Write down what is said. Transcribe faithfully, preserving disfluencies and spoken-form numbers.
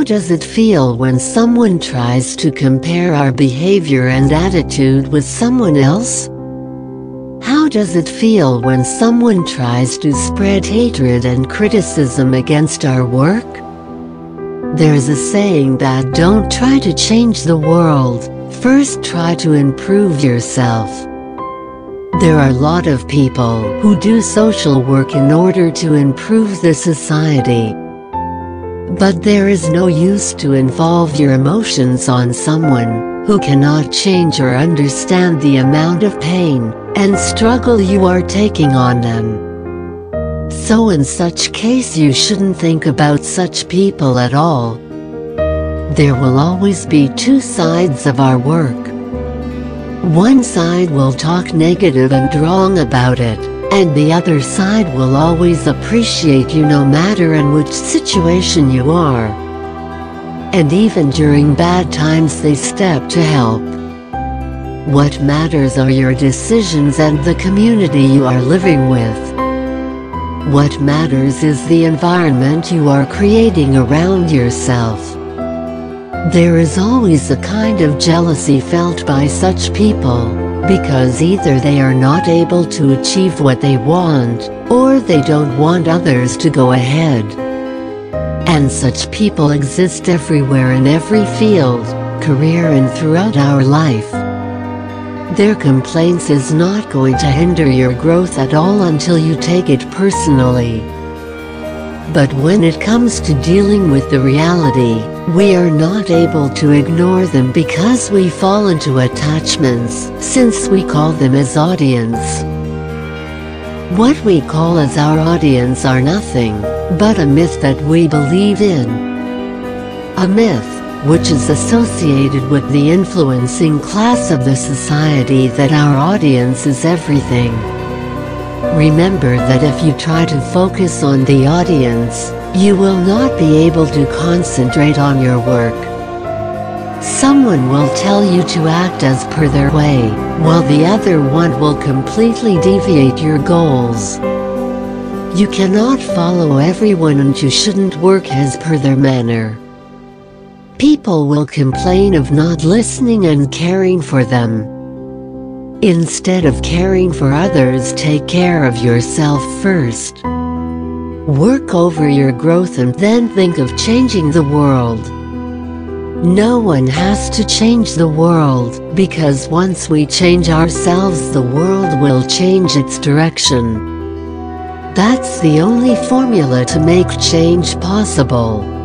How does it feel when someone tries to compare our behavior and attitude with someone else? How does it feel when someone tries to spread hatred and criticism against our work? There's a saying that don't try to change the world, first try to improve yourself. There are a lot of people who do social work in order to improve the society. But there is no use to involve your emotions on someone who cannot change or understand the amount of pain and struggle you are taking on them. So in such case you shouldn't think about such people at all. There will always be two sides of our work. One side will talk negative and wrong about it, and the other side will always appreciate you no matter in which situation you are. And even during bad times they step to help. What matters are your decisions and the community you are living with. What matters is the environment you are creating around yourself. There is always a kind of jealousy felt by such people, because either they are not able to achieve what they want, or they don't want others to go ahead. And such people exist everywhere in every field, career and throughout our life. Their complaints is not going to hinder your growth at all until you take it personally. But when it comes to dealing with the reality, we are not able to ignore them because we fall into attachments, since we call them as audience. What we call as our audience are nothing but a myth that we believe in. A myth, which is associated with the influencing class of the society that our audience is everything. Remember that if you try to focus on the audience, you will not be able to concentrate on your work. Someone will tell you to act as per their way, while the other one will completely deviate your goals. You cannot follow everyone and you shouldn't work as per their manner. People will complain of not listening and caring for them. Instead of caring for others, take care of yourself first. Work over your growth and then think of changing the world. No one has to change the world, because once we change ourselves the world will change its direction. That's the only formula to make change possible.